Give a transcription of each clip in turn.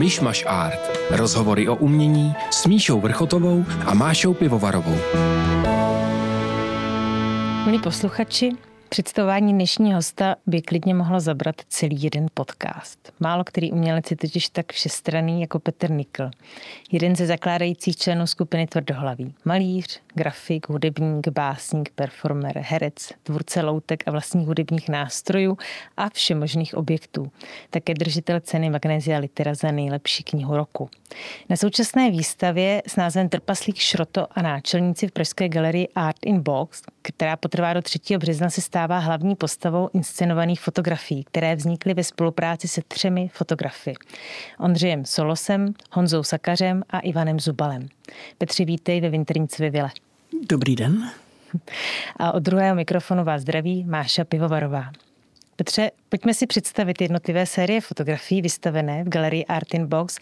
Myšmaš Art. Rozhovory o umění s Míšou Vrchotovou a Mášou Pivovarovou. Milí posluchači, představování dnešního hosta by klidně mohlo zabrat celý jeden podcast. Málo který umělec je totiž tak všestranný jako Petr Nikl, jeden ze zakládajících členů skupiny Tvrdohlaví. Malíř, grafik, hudebník, básník, performer, herec, tvůrce loutek a vlastních hudebních nástrojů a všemožných objektů. Také držitel ceny Magnezia Litera za nejlepší knihu roku. Na současné výstavě s názvem Trpaslík Šroto a náčelníci v pražské galerii Art in Box, která potrvá do 3. března, se stává hlavní postavou inscenovaných fotografií, které vznikly ve spolupráci se 3 fotografy. Ondřejem Solosem, Honzou Sakařem a Ivanem Zubalem. Petře, vítej ve Winternicově vile. Dobrý den. A od druhého mikrofonu vás zdraví Máša Pivovarová. Petře, pojďme si představit jednotlivé série fotografií vystavené v galerii Art in Box.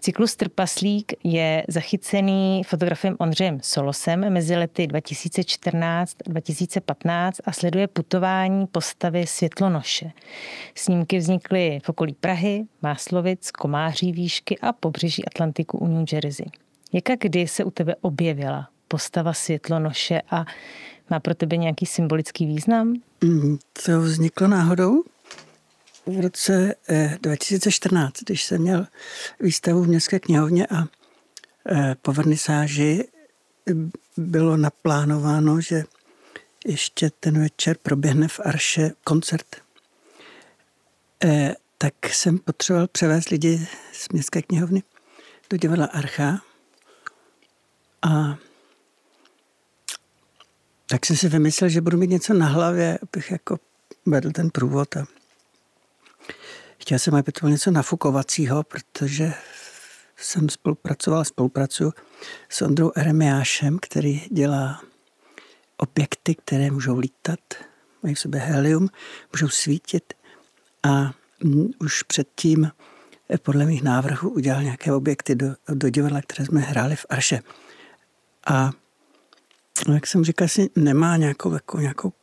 Cyklus Trpaslík je zachycený fotografem Ondřejem Solosem mezi lety 2014-2015 a sleduje putování postavy Světlonoše. Snímky vznikly v okolí Prahy, Máslovic, Komáří výšky a pobřeží Atlantiku u New Jersey. Jak a kdy se u tebe objevila postava Světlonoše a má pro tebe nějaký symbolický význam? To vzniklo náhodou v roce 2014, když jsem měl výstavu v městské knihovně a po vernisáži bylo naplánováno, že ještě ten večer proběhne v Arše koncert. Tak jsem potřeboval převést lidi z městské knihovny do divadla Archa a tak jsem si vymyslel, že budu mít něco na hlavě, abych jako vedl ten průvod a chtěl jsem, aby to bylo něco nafukovacího, protože jsem spolupracuju s Ondrou Eremiášem, který dělá objekty, které můžou lítat, mají v sobě helium, můžou svítit a už předtím podle mých návrhů udělal nějaké objekty do divadla, které jsme hráli v Arše. A jak jsem říkal, si nemá nějakou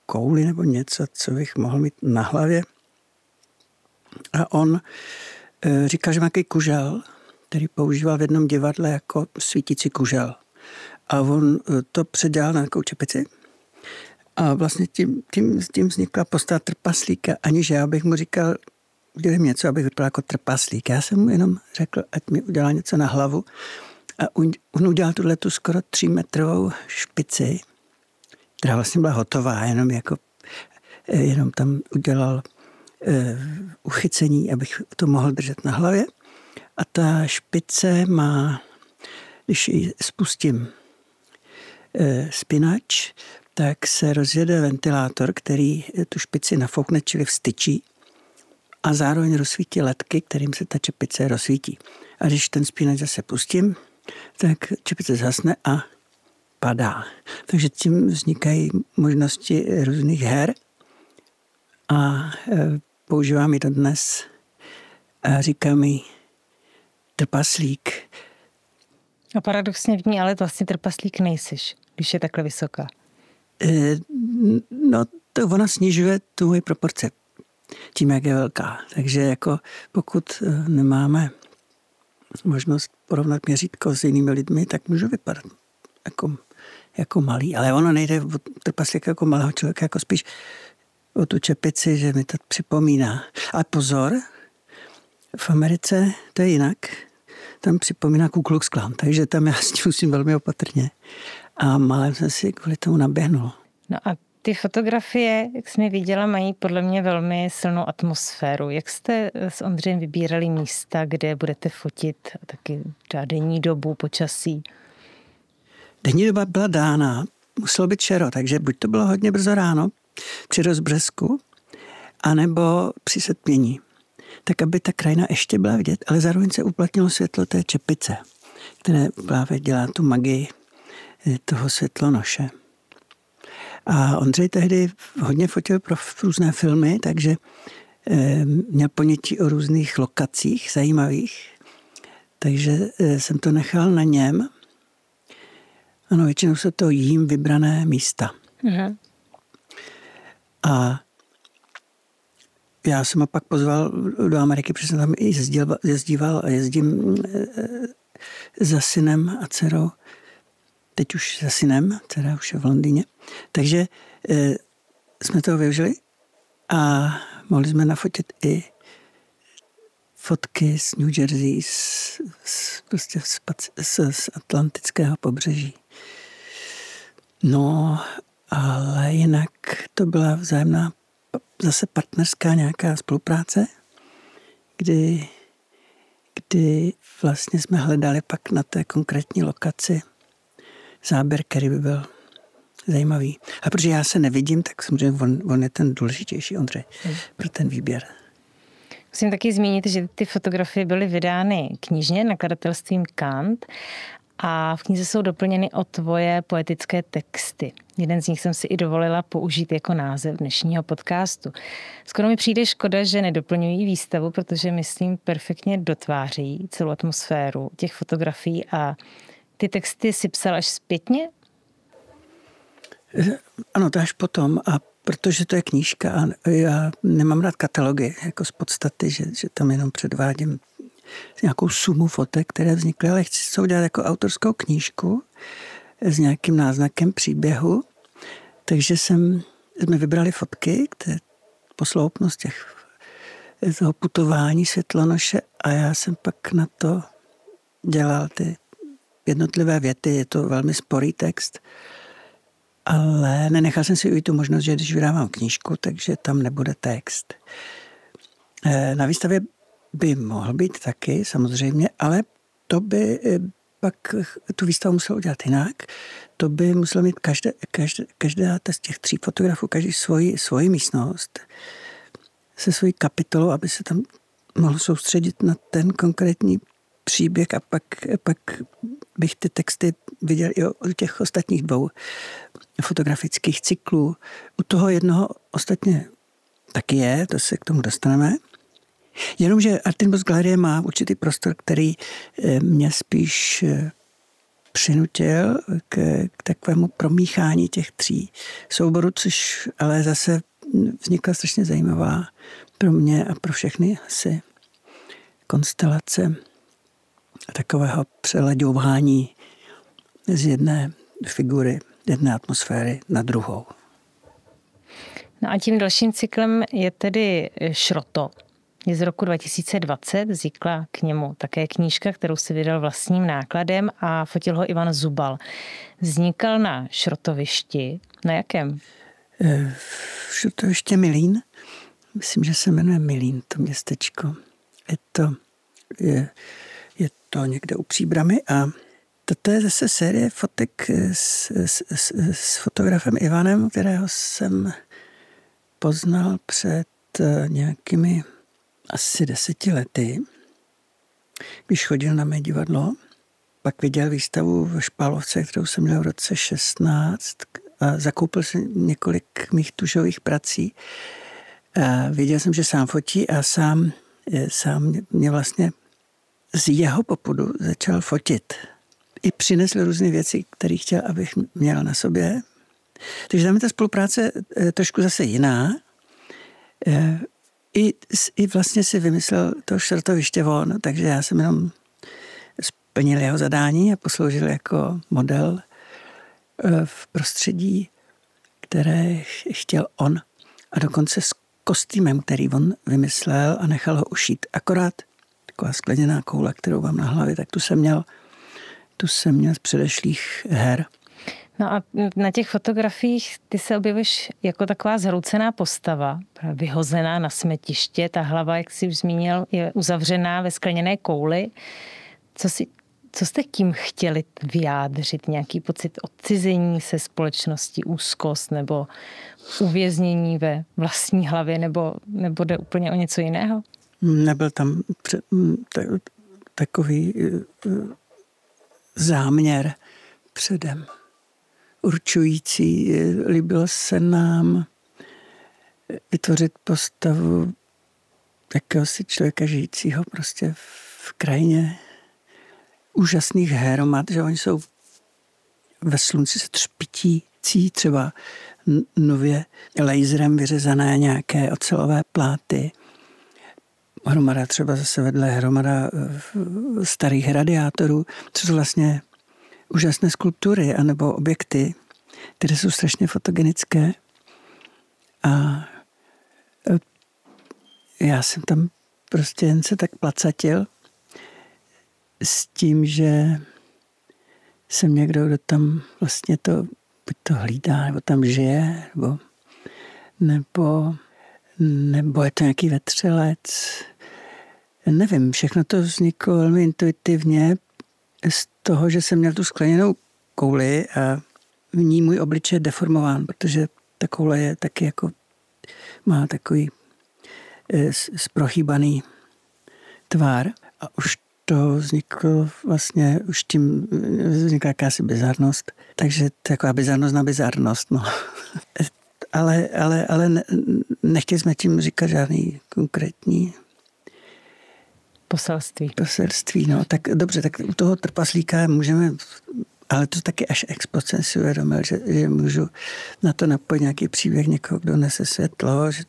kouli nebo něco, co bych mohl mít na hlavě. A on říkal, že má takový kužel, který používal v jednom divadle jako svítící kužel. A on to předělal na nějakou čepici. A vlastně tím vznikla postava trpaslíka, aniž já bych mu říkal, udělej mi něco, abych vypadal jako trpaslík. Já jsem mu jenom řekl, ať mi udělá něco na hlavu. A on udělal tu skoro 3metrovou špici, která vlastně byla hotová, jenom tam udělal uchycení, abych to mohl držet na hlavě. A ta špice má, když ji spustím spinač, tak se rozjede ventilátor, který tu špici nafoukne, čili vstyčí. A zároveň rozsvítí ledky, kterým se ta čepice rozsvítí. A když ten spínač zase pustím, tak čepice zhasne a padá. Takže tím vznikají možnosti různých her a používám ji dodnes a říká mi trpaslík. A paradoxně v ní ale vlastně trpaslík nejsiš, když je takhle vysoká. To ona snižuje tu moji proporci tím, jak je velká. Takže jako pokud nemáme možnost porovnat měřítko s jinými lidmi, tak můžu vypadat jako malý. Ale ono nejde o trpaslíka jako malého člověka, jako spíš o tu čepici, že mi to připomíná. Ale pozor, v Americe to je jinak. Tam připomíná Ku Klux Klan, takže tam já s tím musím velmi opatrně. A malém jsem si kvůli tomu naběhnul. No a ty fotografie, jak jsem je viděla, mají podle mě velmi silnou atmosféru. Jak jste s Ondřejem vybírali místa, kde budete fotit taky třeba denní dobu, počasí? Denní doba byla dána, muselo být šero, takže buď to bylo hodně brzo ráno, při rozbřesku, anebo při setmění. Tak, aby ta krajina ještě byla vidět, ale zároveň se uplatnilo světlo té čepice, které právě dělá tu magii toho světlonoše. A Ondřej tehdy hodně fotil pro různé filmy, takže měl ponětí o různých lokacích zajímavých. Takže jsem to nechal na něm. Ano, většinou jsou to jím vybrané místa. Mhm. A Já jsem ho pak pozval do Ameriky, protože jsem tam i jezdíval a jezdím za synem a dcerou. Teď už za synem, dcera už je v Londýně. Takže jsme toho využili a mohli jsme nafotit i fotky z New Jersey, prostě z atlantického pobřeží. No, ale jinak to byla vzájemná zase partnerská nějaká spolupráce, kdy vlastně jsme hledali pak na té konkrétní lokaci záběr, který by byl zajímavý. A protože já se nevidím, tak samozřejmě on je ten důležitější, Ondřej, pro ten výběr. Musím taky zmínit, že ty fotografie byly vydány knižně nakladatelstvím Kant a v knize jsou doplněny o tvoje poetické texty. Jeden z nich jsem si i dovolila použít jako název dnešního podcastu. Skoro mi přijde škoda, že nedoplňují výstavu, protože myslím perfektně dotváří celou atmosféru těch fotografií. A ty texty si psal až zpětně? Ano, to až potom, a protože to je knížka a já nemám rád katalogy jako z podstaty, že tam jenom předvádím nějakou sumu fotek, které vznikly, ale chci se udělat jako autorskou knížku s nějakým náznakem příběhu. Takže jsme vybrali fotky, které posloupnost toho putování Světlonoše a já jsem pak na to dělal ty jednotlivé věty. Je to velmi sporý text, ale nenechal jsem si ujít tu možnost, že když vydávám knížku, takže tam nebude text. Na výstavě by mohl být taky, samozřejmě, ale to by pak tu výstavu musel udělat jinak. To by musel mít každá z těch tří fotografů, každý svoji místnost se svojí kapitolou, aby se tam mohl soustředit na ten konkrétní příběh a pak bych ty texty viděl i u těch ostatních dvou fotografických cyklů. U toho jednoho ostatně taky je, to se k tomu dostaneme. Jenomže Art in Box galerie má určitý prostor, který mě spíš přinutil k takovému promíchání těch tří souborů, což ale zase vznikla strašně zajímavá pro mě a pro všechny asi konstelace takového přelaďování z jedné figury, jedné atmosféry na druhou. No a tím dalším cyklem je tedy Šroto. Je z roku 2020, vznikla k němu také knížka, kterou si vydal vlastním nákladem a fotil ho Ivan Zubal. Vznikal na Šrotovišti. Na jakém? Šrotoviště Milín. Myslím, že se jmenuje Milín, to městečko. Je to někde u Příbramy a toto je zase série fotek s fotografem Ivanem, kterého jsem poznal před nějakými asi 10 lety, když chodil na mé divadlo. Pak viděl výstavu v Špálovce, kterou jsem měl v roce 16 a zakoupil jsem několik mých tužových prací. A viděl jsem, že sám fotí a sám mě vlastně z jeho popudu začal fotit. I přinesl různé věci, které chtěl, abych měl na sobě. Takže tam je ta spolupráce trošku zase jiná. I vlastně si vymyslel to Šrotoviště on, takže já jsem jenom splnil jeho zadání a posloužil jako model v prostředí, které chtěl on. A dokonce s kostýmem, který on vymyslel a nechal ho ušít. Akorát taková skleněná koule, kterou mám na hlavě, tak tu jsem měl z předešlých her. No a na těch fotografiích ty se objevíš jako taková zhroucená postava, vyhozená na smetiště, ta hlava, jak jsi už zmínil, je uzavřená ve skleněné kouli. Co jste tím chtěli vyjádřit? Nějaký pocit odcizení se společností, úzkost nebo uvěznění ve vlastní hlavě, nebo jde úplně o něco jiného? Nebyl tam takový záměr předem určující. Líbilo se nám vytvořit postavu jakéhosi člověka žijícího prostě v krajině úžasných heromat, že oni jsou ve slunci se třpitící třeba nově laserem vyřezané nějaké ocelové pláty. hromada třeba zase vedle hromada starých radiátorů, což jsou vlastně úžasné skulptury anebo objekty, které jsou strašně fotogenické. A já jsem tam prostě jen se tak placatil s tím, že jsem někdo, kdo tam vlastně to buď to hlídá, nebo tam žije, nebo je to nějaký vetřelec. Nevím, všechno to vzniklo velmi intuitivně z toho, že jsem měl tu skleněnou kouli a v ní můj obličej je deformován, protože ta koule je taky jako, má takový zprochýbaný tvar a už to vzniklo vlastně, už tím vznikla jakási bizarnost. Takže taková bizarnost na bizarnost, no. Ale nechtěli jsme tím říkat žádný konkrétní poselství, no. Tak dobře, tak u toho trpaslíka můžeme, ale to taky až expocenci uvědomil, že můžu na to napojit nějaký příběh někoho, kdo nese světlo, že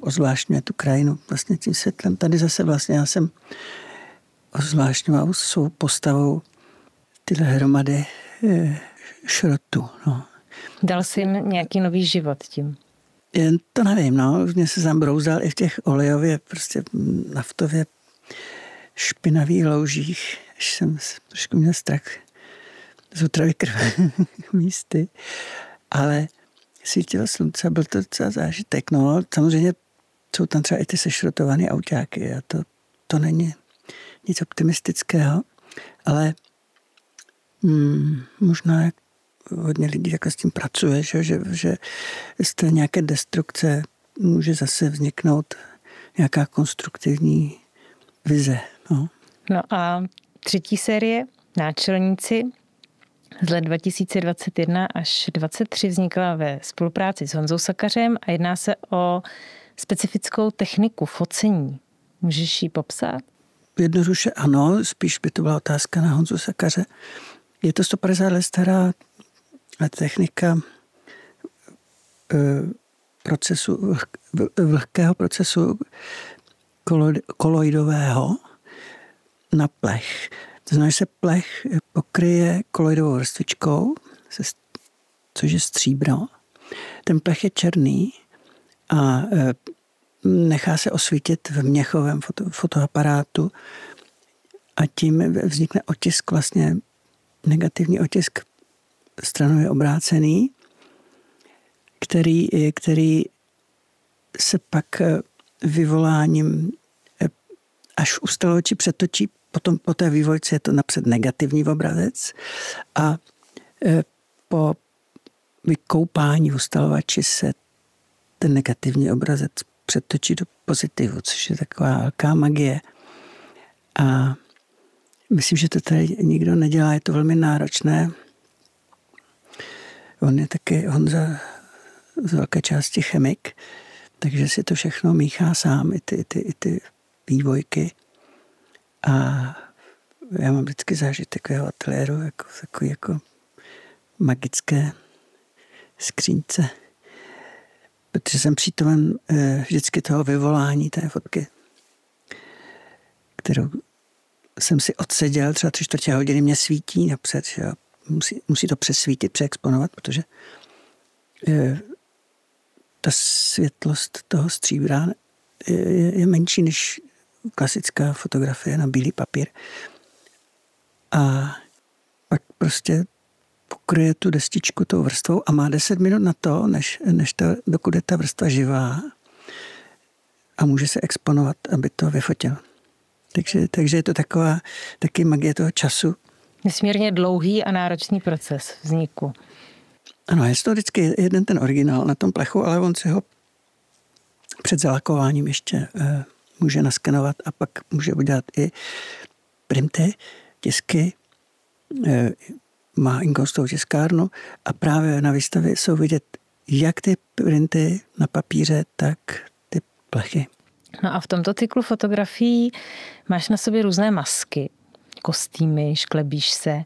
ozvláštňuje tu krajinu vlastně tím světlem. Tady zase vlastně já jsem ozvláštňoval svou postavou tyhle hromady šrotu, no. Dal jsi jim nějaký nový život tím? To nevím, no. Mě se zambrouzdal i v těch olejově, prostě naftově špinavých loužích, až jsem trošku měl strach z útravy krve místy. Ale svítilo slunce, byl to docela zážitek. No, samozřejmě jsou tam třeba i ty sešrotované autáky a to není nic optimistického, ale možná hodně lidí jako s tím pracuje, že z té nějaké destrukce může zase vzniknout nějaká konstruktivní vize. No a třetí série Náčelníci z let 2021 až 2023 vznikla ve spolupráci s Honzou Sakařem a jedná se o specifickou techniku focení. Můžeš ji popsat? Jednoduše ano, spíš by to byla otázka na Honzu Sakaře. Je to 150 let stará technika procesu, vlhkého procesu koloidového na plech. To znamená, že se plech pokryje koloidovou vrstvičkou, což je stříbro. Ten plech je černý a nechá se osvítit v měchovém fotoaparátu a tím vznikne otisk, vlastně negativní otisk stranově obrácený, který se pak vyvoláním až ustalovači přetočí, potom po té vývojce je to napřed negativní obrazec a po vykoupání v ustalovači se ten negativní obrazec přetočí do pozitivu, což je taková velká magie. A myslím, že to tady nikdo nedělá, je to velmi náročné. On je taky, Honza z velké části chemik, takže si to všechno míchá sám, i ty vývojky. A já mám vždycky zážitek takového ateliéru, jako takový jako magické skřínce. Protože jsem přítomen vždycky toho vyvolání té fotky, kterou jsem si odseděl, třeba 3/4 hodiny mě svítí napřed, že jo. Musí to přesvítit, přeexponovat, protože ta světlost toho stříbra je menší než klasická fotografie na bílý papír. A pak prostě pokryje tu destičku tou vrstvou a má 10 minut na to, dokud je ta vrstva živá a může se exponovat, aby to vyfotil. Takže je to taková taky magie toho času. Nesmírně dlouhý a náročný proces vzniku. Ano, je to vždycky jeden ten originál na tom plechu, ale on si ho před zalakováním ještě může naskenovat a pak může udělat i printy, tisky, má inkoustovou tiskárnu a právě na výstavě jsou vidět jak ty printy na papíře, tak ty plechy. No a v tomto cyklu fotografií máš na sobě různé masky, kostýmy, šklebíš se.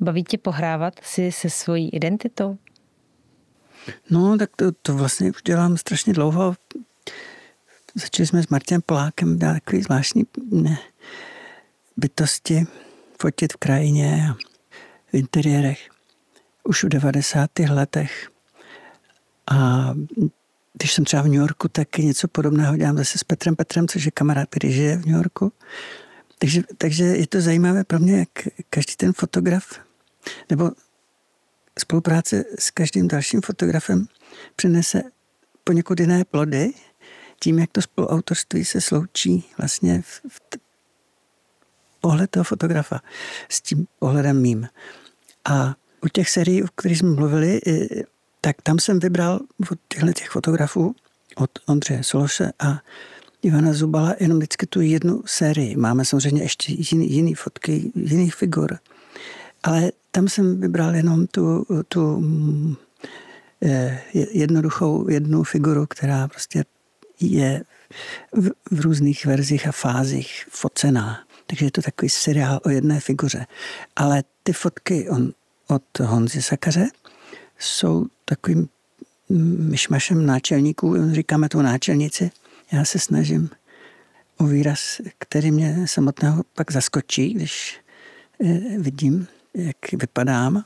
Baví tě pohrávat si se svojí identitou? No, tak to vlastně už dělám strašně dlouho. Začali jsme s Martělem Polákem dát takový zvláštní bytosti fotit v krajině a v interiérech už v 90. letech. A když jsem třeba v New Yorku, tak něco podobného dělám zase s Petrem, což je kamarád, který žije v New Yorku. Takže je to zajímavé pro mě, jak každý ten fotograf, nebo spolupráce s každým dalším fotografem přinese poněkud jiné plody, tím, jak to spoluautorství se sloučí vlastně v pohled toho fotografa s tím pohledem mým. A u těch serií, o kterých jsme mluvili, tak tam jsem vybral od těch fotografů, od Ondřeje Solose a Ivana Zubala, jenom vždycky tu jednu sérii. Máme samozřejmě ještě jiné fotky, jiných figur, ale tam jsem vybral jenom tu jednu figuru, která prostě je v různých verzích a fázích focená. Takže je to takový seriál o jedné figuře. Ale ty fotky od Honzy Sakaře jsou takovým myšmašem náčelníků. Říkáme to náčelnici. Já se snažím o výraz, který mě samotného pak zaskočí, když vidím, jak vypadám.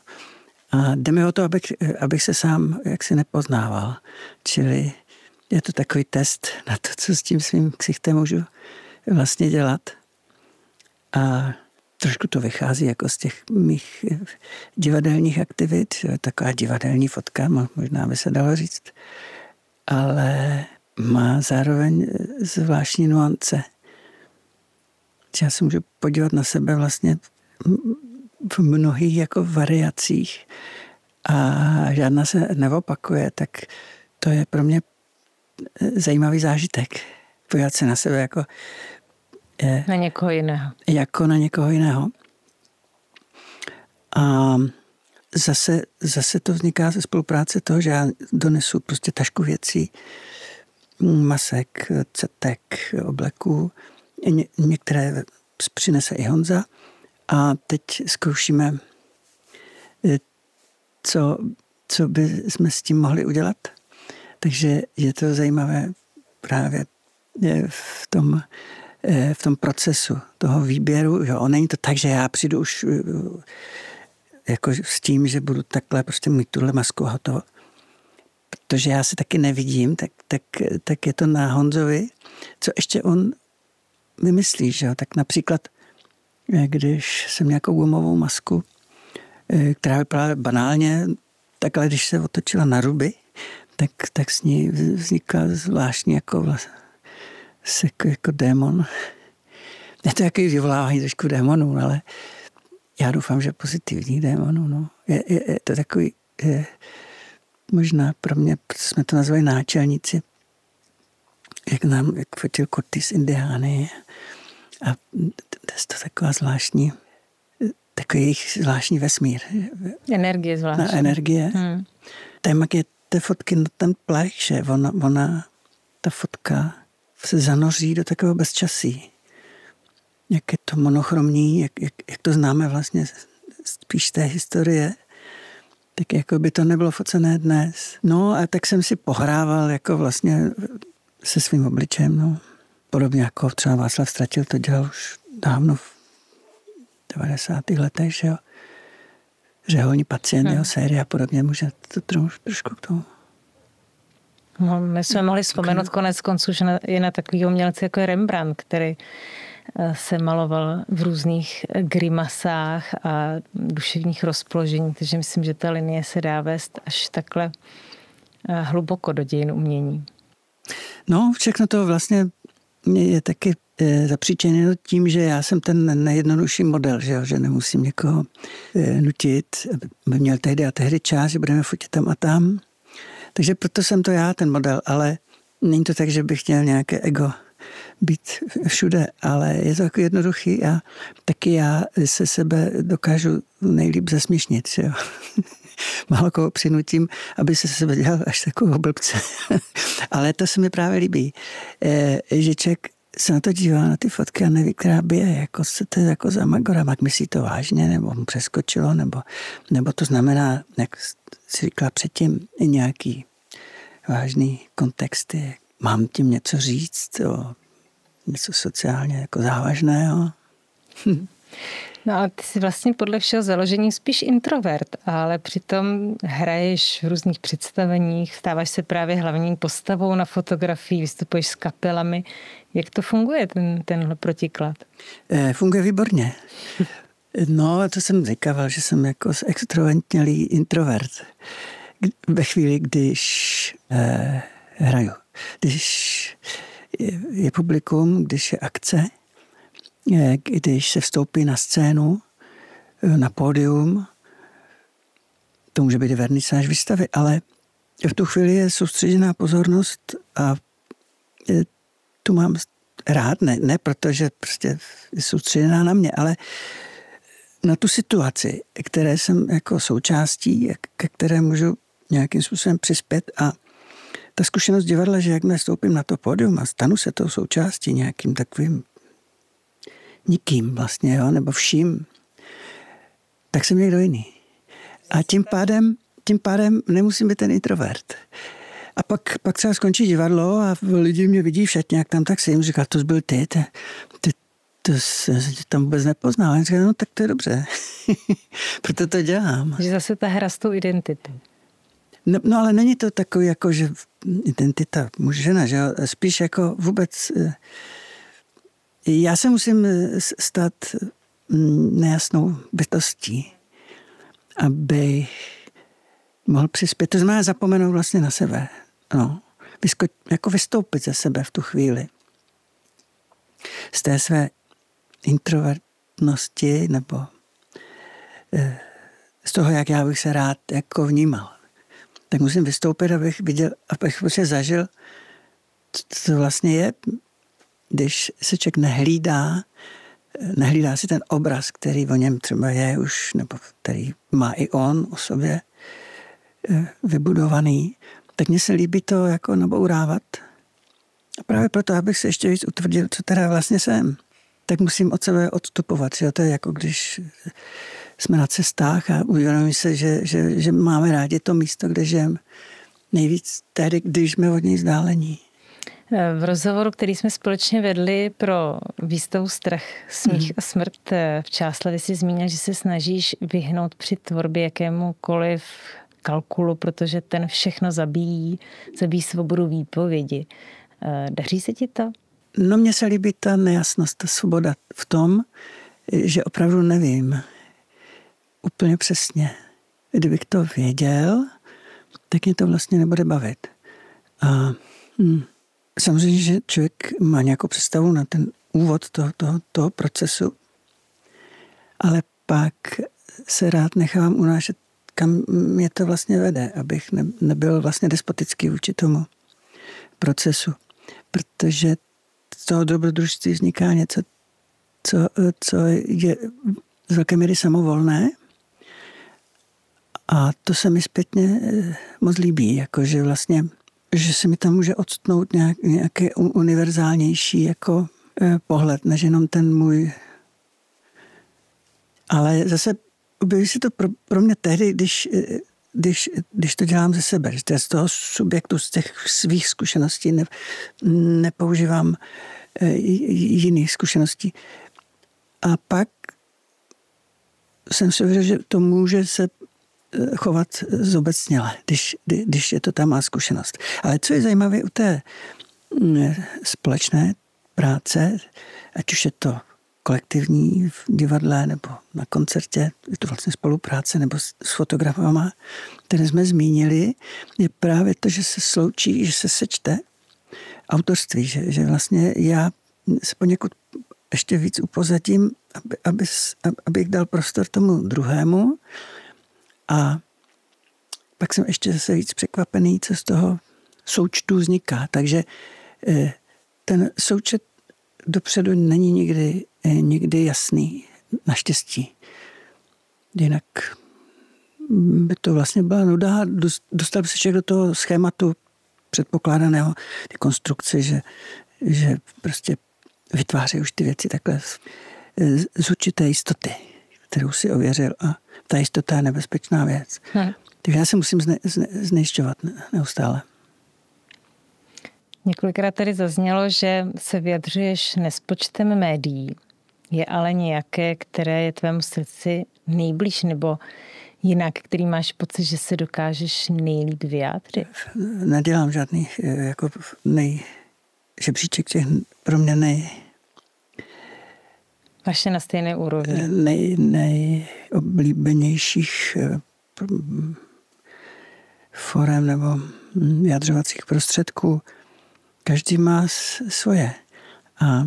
A jde mi o to, abych se sám jaksi nepoznával. Čili je to takový test na to, co s tím svým ksichtem můžu vlastně dělat. A trošku to vychází jako z těch mých divadelních aktivit. Taková divadelní fotka, možná by se dalo říct. Ale má zároveň zvláštní nuance. Já se můžu podívat na sebe vlastně v mnohých jako variacích a žádná se neopakuje, tak to je pro mě zajímavý zážitek. Podívat se na sebe jako na někoho jiného. Jako na někoho jiného. A zase to vzniká ze spolupráce toho, že já donesu prostě tašku věcí, masek, cetek, obleků. Některé přinese i Honza. A teď zkoušíme, co by jsme s tím mohli udělat. Takže je to zajímavé právě v tom procesu toho výběru. Jo, není to tak, že já přijdu už jako s tím, že budu takhle prostě mít tuhle masku a hotovo. Protože já se taky nevidím, tak je to na Honzovi, co ještě on vymyslí. Že jo? Tak například, když jsem nějakou gumovou masku, která vypadala banálně, takhle když se otočila na ruby, tak s ní vznikla zvláštní jako démon. Je to jaký vyvolávání trošku démonů, ale já doufám, že pozitivní démonů. No. Je to takový, možná pro mě, jsme to nazvali náčelníci, jak fotil Curtis Indiány. A je to taková zvláštní, takový jejich zvláštní vesmír. Energie zvláštní. Na energie. Téma je té fotky na ten plech, že ona, ta fotka se zanoří do takového bezčasí. Jak je to monochromní, jak to známe vlastně spíš té historie, tak jako by to nebylo focené dnes. No a tak jsem si pohrával jako vlastně se svým obličejem, no. Podobně jako třeba Václav Stratil to dělal už dávno v 90. letech, že jo. Řeholní pacient, jeho série a podobně, může to trošku k tomu. No, my jsme mohli vzpomenout konec konců, že je na takový umělce jako Rembrandt, který se maloval v různých grimasách a duševních rozpoložení, takže myslím, že ta linie se dá vést až takhle hluboko do dějin umění. No, všechno to vlastně je taky zapříčeněno tím, že já jsem ten nejjednodušší model, že nemusím někoho nutit, aby měl tehdy a tehdy čas, že budeme fotit tam a tam. Takže proto jsem to já, ten model, ale není to tak, že bych měl nějaké ego být všude, ale je to jako jednoduchý a taky já se sebe dokážu nejlíp zasměšnit, že jo. Málo koho přinutím, aby se sebe dělal až takovou blbce. Ale to se mi právě líbí, že člověk se na to dívá, na ty fotky a neví, která bije, jako se to jako za magora, jak myslí to vážně, nebo mu přeskočilo, nebo to znamená, jak si říkala předtím, nějaký vážný kontexty, mám tím něco říct, jo, něco sociálně jako závažného. No ale ty jsi vlastně podle všeho založení spíš introvert, ale přitom hraješ v různých představeních, stáváš se právě hlavní postavou na fotografii, vystupuješ s kapelami. Jak to funguje, tenhle protiklad? Funguje výborně. No, to jsem říkával, že jsem jako extrovertnělý introvert. Ve chvíli, když hraju, když je publikum, když je akce, když se vstoupí na scénu, na pódium, to může být vernisáž výstavy, ale v tu chvíli je soustředěná pozornost a tu mám rád, ne protože prostě je soustředěná na mě, ale na tu situaci, které jsem jako součástí, ke které můžu nějakým způsobem přispět. A ta zkušenost divadla, že jakmile vstoupím na to pódium a stanu se tou součástí nějakým takovým nikým vlastně, jo, nebo vším, tak jsem někdo jiný. A tím pádem nemusím být ten introvert. A pak třeba skončí divadlo a lidi mě vidí všetně, jak tam tak si jim říká, to byl ty to se tam vůbec nepoznal. Já říkám, no tak to je dobře. Proto to dělám. Že zase ta hra s tou identitou. No ale není to takový jako, že identita muž žena, že spíš jako vůbec... Já se musím stát nejasnou bytostí, aby mohl přispět. To znamená zapomenout vlastně na sebe. No, jako vystoupit ze sebe v tu chvíli. Z té své introvertnosti nebo z toho, jak já bych se rád jako vnímal. Tak musím vystoupit, abych viděl, abych prostě zažil, co vlastně je, když se člověk nehlídá si ten obraz, který o něm třeba je už, nebo který má i on o sobě vybudovaný, tak mně se líbí to jako nabourávat. A právě proto, abych se ještě víc utvrdil, co teda vlastně jsem, tak musím od sebe odstupovat. Jo? To je jako když jsme na cestách a uvědomím se, že máme rádi to místo, kde žijeme. Nejvíc tehdy, když jsme od něj vzdálení. V rozhovoru, který jsme společně vedli pro výstavu Strach, smích a smrt v Čáslavi, si zmínil, že se snažíš vyhnout při tvorbě jakémukoliv kalkulu, protože ten všechno zabíjí svobodu výpovědi. Daří se ti to? No mně se líbí ta nejasnost, ta svoboda v tom, že opravdu nevím úplně přesně. Kdybych to věděl, tak mě to vlastně nebude bavit. Samozřejmě, že člověk má nějakou představu na ten úvod toho procesu, ale pak se rád nechám unášet, kam mě to vlastně vede, abych nebyl vlastně despotický vůči tomu procesu. Protože z toho dobrodružství vzniká něco, co je z velké míry samovolné. A to se mi zpětně moc líbí, jakože vlastně, že se mi tam může odstnout nějaký univerzálnější jako pohled, než jenom ten můj. Ale zase objeví se to pro mě tehdy, když to dělám ze sebe, že z toho subjektu, z těch svých zkušeností nepoužívám jiných zkušeností. A pak jsem si uvěřil, že to může se chovat zobecněle, když je to ta má zkušenost. Ale co je zajímavé u té společné práce, ať už je to kolektivní v divadle nebo na koncertě, je to vlastně spolupráce nebo s fotografama, které jsme zmínili, je právě to, že se sloučí, že se sečte autorství, že vlastně já se poněkud ještě víc upozadím, abych dal prostor tomu druhému, a pak jsem ještě zase víc překvapený, co z toho součtu vzniká. Takže ten součet dopředu není nikdy jasný, naštěstí. Jinak by to vlastně byla nuda. Dostal by se člověk do toho schématu předpokládaného, ty konstrukce, že prostě vytváří už ty věci takhle z určité jistoty, kterou si ověřil, a ta jistota je nebezpečná věc. Takže já se musím znejišťovat neustále. Několikrát tady zaznělo, že se vyjadřuješ nespočtem médií. Je ale nějaké, které je tvému srdci nejblíž, nebo jinak, který máš pocit, že se dokážeš nejlíp vyjádřit? Nedělám žádný jako žebříček těch pro mě vaše na stejné úrovni. Nejoblíbenějších forem nebo vyjadřovacích prostředků. Každý má svoje. A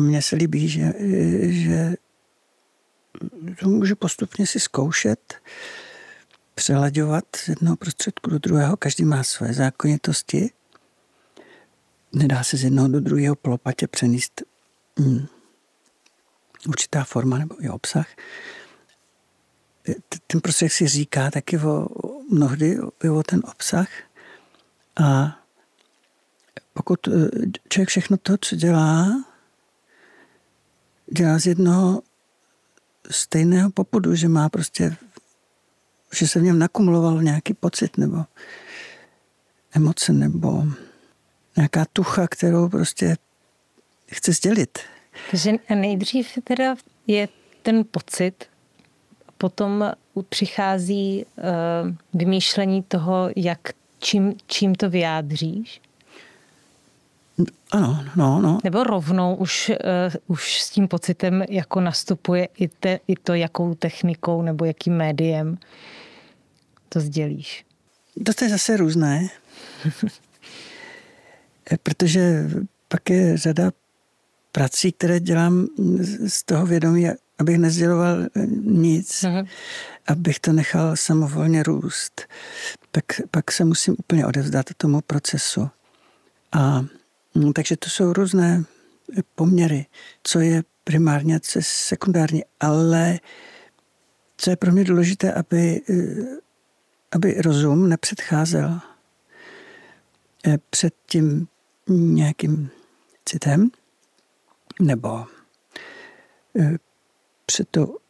mně se líbí, že to můžu postupně si zkoušet, přelaďovat z jednoho prostředku do druhého. Každý má své zákonitosti. Nedá se z jednoho do druhého polopatě přenést určitá forma nebo i obsah. Ten prostředek si říká taky mnohdy o ten obsah. A pokud člověk všechno to, co dělá z jednoho stejného popudu, že má prostě, že se v něm nakumuloval nějaký pocit nebo emoce nebo nějaká tucha, kterou prostě chce sdělit. Takže nejdřív teda je ten pocit, potom přichází vymýšlení toho, čím to vyjádříš. Ano, no. Nebo rovnou už s tím pocitem jako nastupuje i to, jakou technikou nebo jakým médiem to sdělíš. To je zase různé, protože pak je řada prací, které dělám z toho vědomí, abych nezděloval nic, abych to nechal samovolně růst. Pak se musím úplně odevzdat tomu procesu. Takže to jsou různé poměry, co je primárně, co je sekundární, ale co je pro mě důležité, aby rozum nepředcházel před tím nějakým citem nebo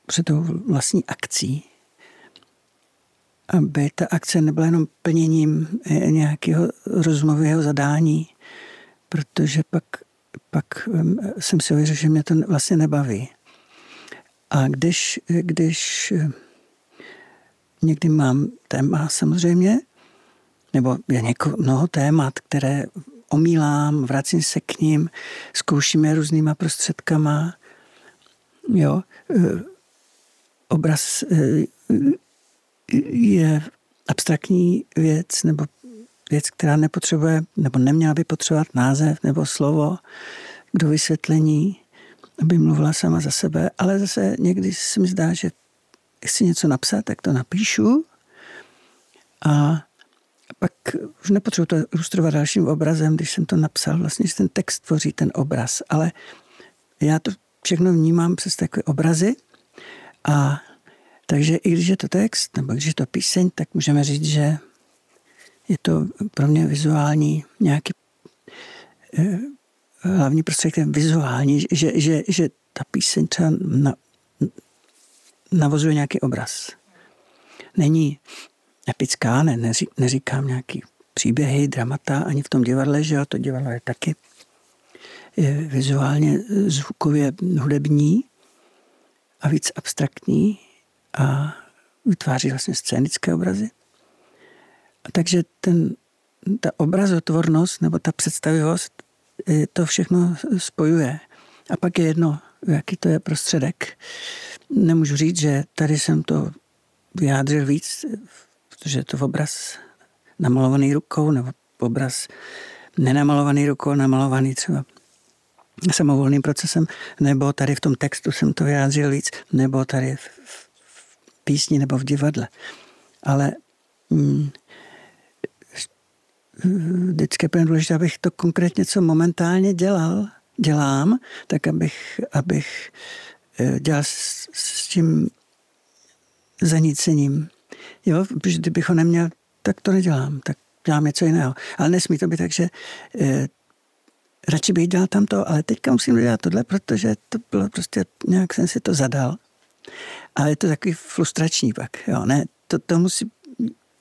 před tou vlastní akcí. Aby ta akce nebyla jenom plněním nějakého rozumového zadání, protože pak jsem si uvěřil, že mě to vlastně nebaví. A když někdy mám téma samozřejmě, nebo je mnoho témat, které omílám, vracím se k ním, zkouším je různýma prostředkama, jo, obraz je abstraktní věc, nebo věc, která nepotřebuje, nebo neměla by potřebovat název nebo slovo do vysvětlení, aby mluvila sama za sebe, ale zase někdy se mi zdá, že chci něco napsat, tak to napíšu a pak už nepotřebuji to ilustrovat dalším obrazem, když jsem to napsal, vlastně, že ten text tvoří ten obraz, ale já to všechno vnímám přes takové obrazy a takže i když je to text, nebo když je to píseň, tak můžeme říct, že je to pro mě vizuální nějaký hlavní prostředek je vizuální, že ta píseň třeba navozuje nějaký obraz. Není epická, neříkám nějaký příběhy, dramata, ani v tom divadle, že jo, to divadlo je taky vizuálně, zvukově hudební a víc abstraktní a vytváří vlastně scénické obrazy. A takže ta obrazotvornost nebo ta představivost to všechno spojuje. A pak je jedno, jaký to je prostředek. Nemůžu říct, že tady jsem to vyjádřil víc, protože je to obraz namalovaný rukou nebo obraz nenamalovaný rukou, namalovaný třeba samovolným procesem, nebo tady v tom textu jsem to vyjádřil víc, nebo tady v písni nebo v divadle. Ale vždycky je plně důležité, abych to konkrétně, co momentálně dělám, tak abych dělal s tím zanícením. Jo, protože kdybych ho neměl, tak to nedělám, tak dělám něco jiného. Ale nesmí to být tak, že radši bych dělal tamto, ale teďka musím dělat tohle, protože to bylo prostě, nějak jsem si to zadal. Ale je to takový frustrační pak, jo, ne, to musí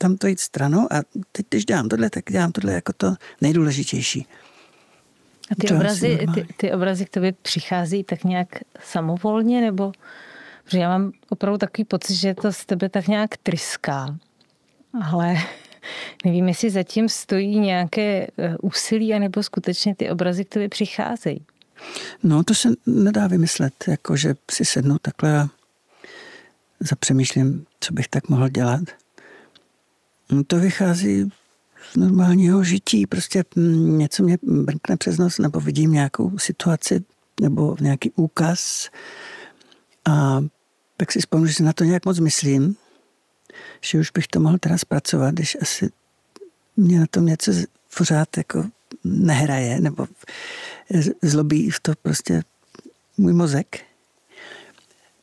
tam to jít stranou a teď, když dám tohle, tak dám tohle jako to nejdůležitější. A ty obrazy k tobě přichází tak nějak samovolně, nebo... Protože já mám opravdu takový pocit, že to z tebe tak nějak tryská. Ale nevím, jestli zatím stojí nějaké úsilí, anebo skutečně ty obrazy k tobě přicházejí. No, to se nedá vymyslet, jako že si sednu takhle a zapřemýšlím, co bych tak mohl dělat. No, to vychází z normálního žití, prostě něco mě brnkne přes nos, nebo vidím nějakou situaci, nebo nějaký úkaz a tak si vzpomínám, že si na to nějak moc myslím, že už bych to mohl teda zpracovat, když asi mě na tom něco pořád jako nehraje, nebo zlobí v to prostě můj mozek.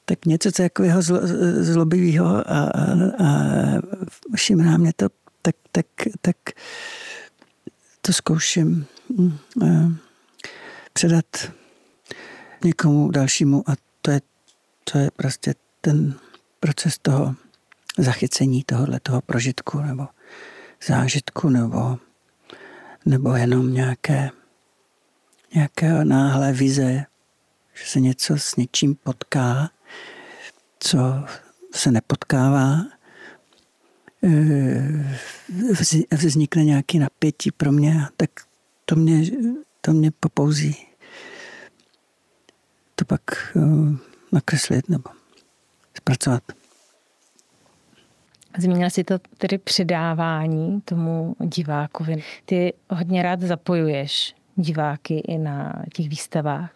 Tak něco takového zlobivého a všimná mě to, tak to zkouším předat někomu dalšímu a to je prostě ten proces toho zachycení toho prožitku nebo zážitku nebo jenom nějaké náhlé vize, že se něco s něčím potká, co se nepotkává. Vznikne nějaké napětí pro mě, tak to mě popouzí to pak nakreslit nebo zpracovat. Zmínila jsi to tedy předávání tomu divákovi. Ty hodně rád zapojuješ diváky i na těch výstavách.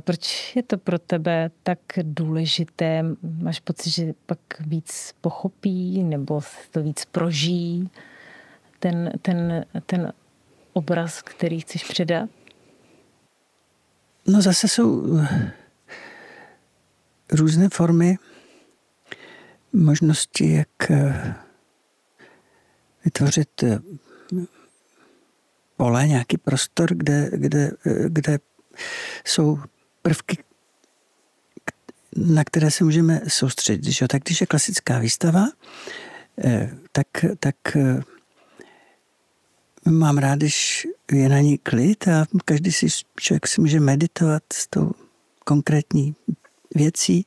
Proč je to pro tebe tak důležité? Máš pocit, že pak víc pochopí nebo to víc prožijí ten obraz, který chceš předat? No zase jsou různé formy možnosti, jak vytvořit pole, nějaký prostor, kde jsou prvky, na které se můžeme soustředit. Že? Tak když je klasická výstava, tak mám rád, když je na ní klid a každý člověk si může meditovat s tou konkrétní věcí,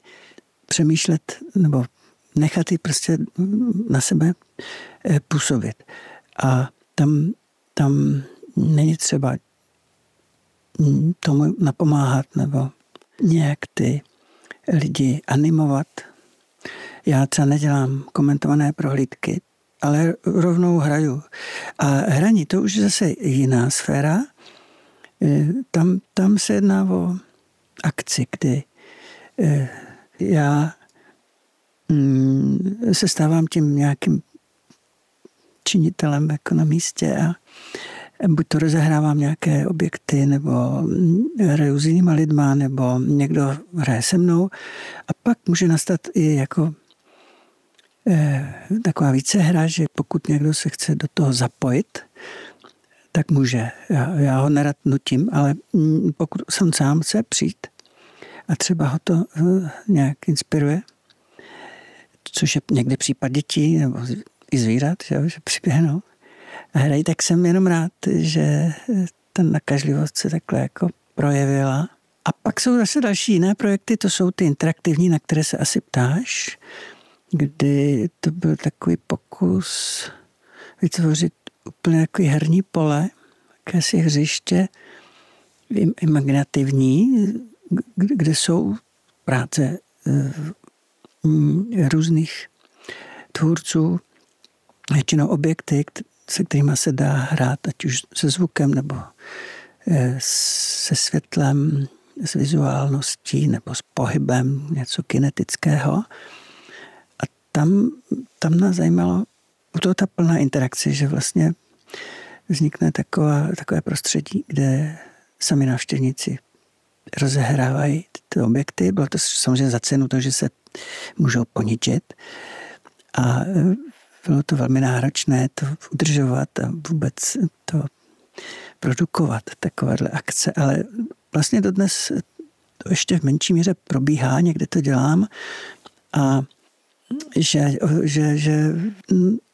přemýšlet nebo nechat ji prostě na sebe působit. A tam není třeba tomu napomáhat nebo nějak ty lidi animovat. Já třeba nedělám komentované prohlídky, ale rovnou hraju. A hraní, to už je zase jiná sféra. Tam se jedná o akci, kdy já se stávám tím nějakým činitelem jako na místě a buď to rozehrávám nějaké objekty, nebo hraju s jinýma lidma, nebo někdo hraje se mnou. A pak může nastat i jako taková vícehra, že pokud někdo se chce do toho zapojit, tak může. Já ho nerad nutím, ale pokud jsem sám chce přijít a třeba ho to nějak inspiruje, což je někdy případ dětí, nebo i zvířat, že přiběhnou a hrají, tak jsem jenom rád, že ta nakažlivost se takhle jako projevila. A pak jsou zase další jiné projekty, to jsou ty interaktivní, na které se asi ptáš, kdy to byl takový pokus vytvořit úplně takový herní pole, jakési hřiště, imaginativní, kde jsou práce různých tvůrců, většinou objekty, se kterými se dá hrát, ať už se zvukem, nebo se světlem, s vizuálností, nebo s pohybem, něco kinetického. A tam nás zajímalo, u toho ta plná interakce, že vlastně vznikne takové prostředí, kde sami návštěvníci rozehrávají ty objekty. Bylo to samozřejmě za cenu to, že se můžou poničit. A bylo to velmi náročné to udržovat a vůbec to produkovat, takovéhle akce. Ale vlastně dodnes to ještě v menší míře probíhá, někde to dělám a že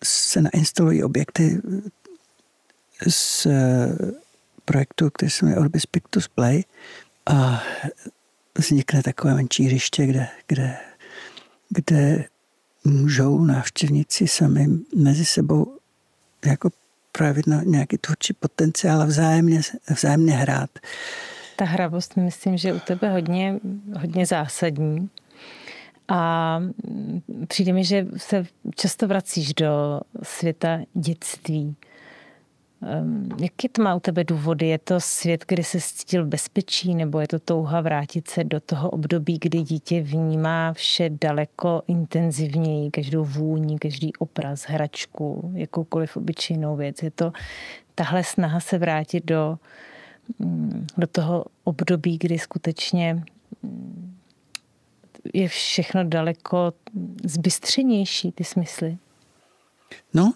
se nainstalují objekty z projektu, který se jmenuje Orbis Pick to Play, a vznikne takové menší hřiště, kde můžou návštěvníci sami mezi sebou jako projevit na nějaký tvůrčí potenciál a vzájemně hrát. Ta hravost, myslím, že u tebe hodně, hodně zásadní. A přijde mi, že se často vracíš do světa dětství. Jaký to má u tebe důvody? Je to svět, kdy se cítil bezpečí, nebo je to touha vrátit se do toho období, kdy dítě vnímá vše daleko intenzivněji, každou vůni, každý obraz, hračku, jakoukoliv obyčejnou věc? Je to tahle snaha se vrátit do toho období, kdy skutečně je všechno daleko zbystřenější, ty smysly? No,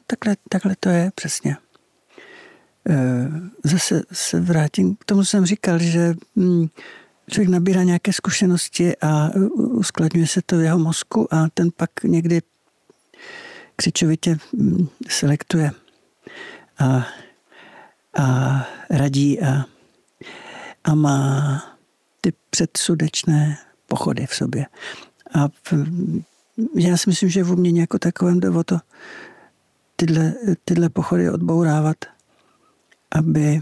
takhle to je přesně. Zase se vrátím k tomu, co jsem říkal, že člověk nabírá nějaké zkušenosti a uskladňuje se to v jeho mozku a ten pak někdy křičovitě selektuje a radí a má ty předsudečné pochody v sobě. A já si myslím, že v umění jako takovém jde o to tyhle pochody odbourávat, aby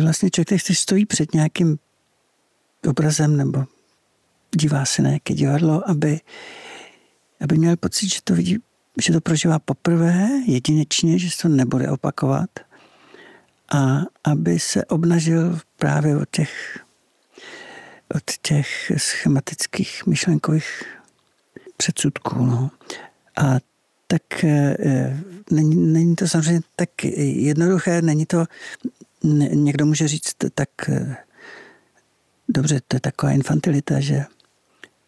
vlastně člověk, který stojí před nějakým obrazem nebo dívá se na nějaké divadlo, aby měl pocit, že to vidí, že to prožívá poprvé, jedinečně, že se to nebude opakovat, a aby se obnažil právě od těch schematických myšlenkových předsudků. No. A tak není to samozřejmě tak jednoduché, není to, někdo může říct tak, dobře, to je taková infantilita, že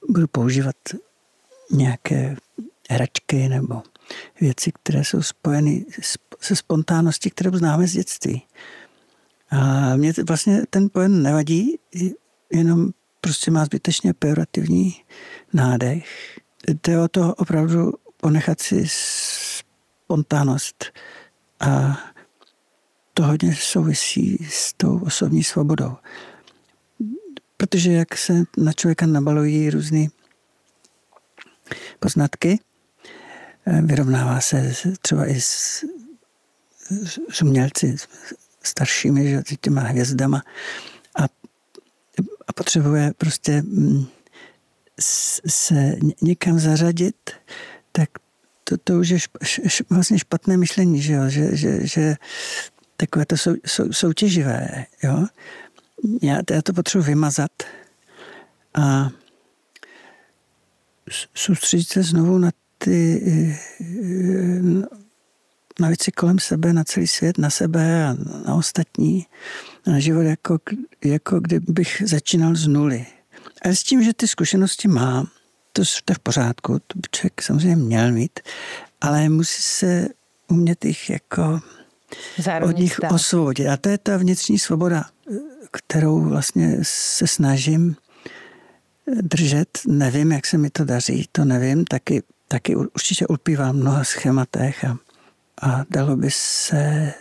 budu používat nějaké hračky nebo věci, které jsou spojeny se spontáností, kterou známe z dětství. A mě vlastně ten pojem nevadí, jenom prostě má zbytečně pejorativní nádech. Jde o to opravdu ponechat si spontánnost a to hodně souvisí s tou osobní svobodou. Protože jak se na člověka nabalují různé poznatky, vyrovnává se třeba i s umělci staršími, že těma hvězdama, a potřebuje prostě se někam zařadit, tak to už je vlastně špatné myšlení, že jo? Že takové to soutěživé. Jo? Já to potřebuji vymazat a soustředit se znovu na věci kolem sebe, na celý svět, na sebe a na ostatní, na život, jako kdybych začínal z nuly. Ale s tím, že ty zkušenosti mám, to je v pořádku, to by člověk samozřejmě měl mít, ale musí se umět jich jako zároveň od nich osvobodit. A to je ta vnitřní svoboda, kterou vlastně se snažím držet. Nevím, jak se mi to daří, to nevím, taky určitě ulpívám v mnoha schématech a dalo by se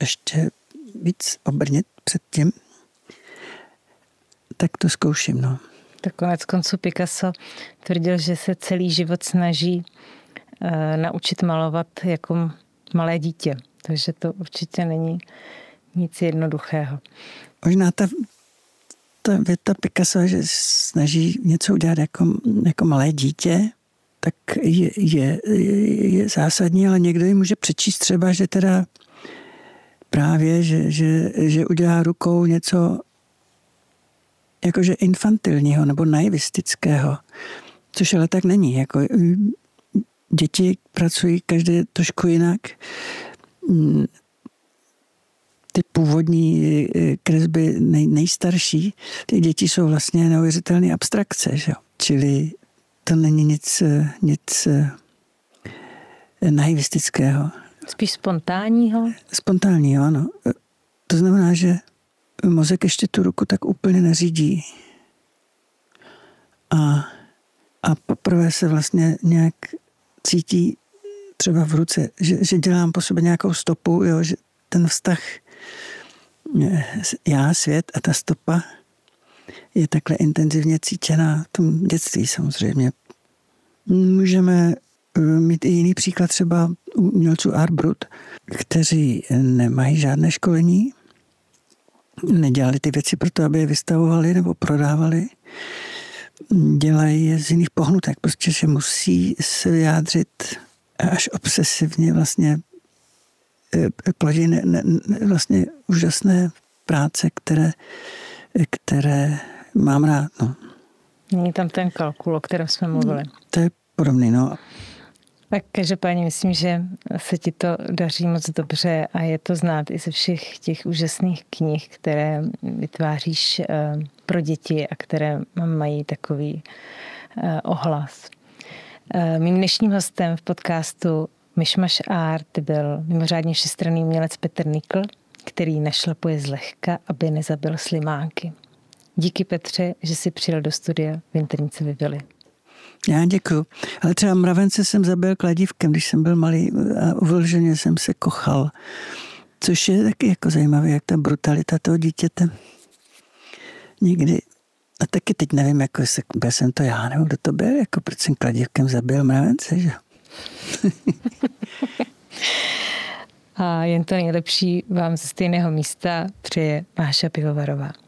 ještě víc obrnit před tím, tak to zkouším, no. Tak konec konců Picasso tvrdil, že se celý život snaží naučit malovat jako malé dítě. Takže to určitě není nic jednoduchého. Možná ta věta Picasso, že snaží něco udělat jako malé dítě, tak je zásadní, ale někdo ji může přečíst třeba, že teda právě, že udělá rukou něco jakože infantilního nebo naivistického, což ale tak není. Jako, děti pracují každé trošku jinak. Ty původní kresby nejstarší, ty děti jsou vlastně neuvěřitelné abstrakce, že? Čili to není nic naivistického. Spíš spontánního? Spontánního, ano. To znamená, že mozek ještě tu ruku tak úplně neřídí. A a poprvé se vlastně nějak cítí třeba v ruce, že dělám po sobě nějakou stopu, jo, že ten vztah já, svět a ta stopa je takhle intenzivně cítěná v tom dětství samozřejmě. Můžeme mít i jiný příklad třeba umělců Art Brut, kteří nemají žádné školení, nedělali ty věci proto, aby je vystavovali nebo prodávali, dělají je z jiných pohnutek, prostě že musí se vyjádřit až obsesivně vlastně plodí vlastně úžasné práce, které mám rád. No. Není tam ten kalkul, o kterém jsme mluvili. To je podobný, no. Tak každopádně myslím, že se ti to daří moc dobře a je to znát i ze všech těch úžasných knih, které vytváříš pro děti a které mají takový ohlas. Mým dnešním hostem v podcastu Myšmaš Art byl mimořádně všestranný umělec Petr Nikl, který našlapuje zlehka, aby nezabil slimáky. Díky, Petře, že jsi přijel do studia Winternicovy vily. Já děkuju. Ale třeba mravence jsem zabil kladívkem, když jsem byl malý a uvolženě jsem se kochal. Což je taky jako zajímavé, jak ta brutalita toho dítěte někdy. A taky teď nevím, jako byl jsem to já, nebo kdo to byl, jako proč jsem kladívkem zabil mravence, že? A jen to nejlepší vám ze stejného místa přeje Máša Pivovarová.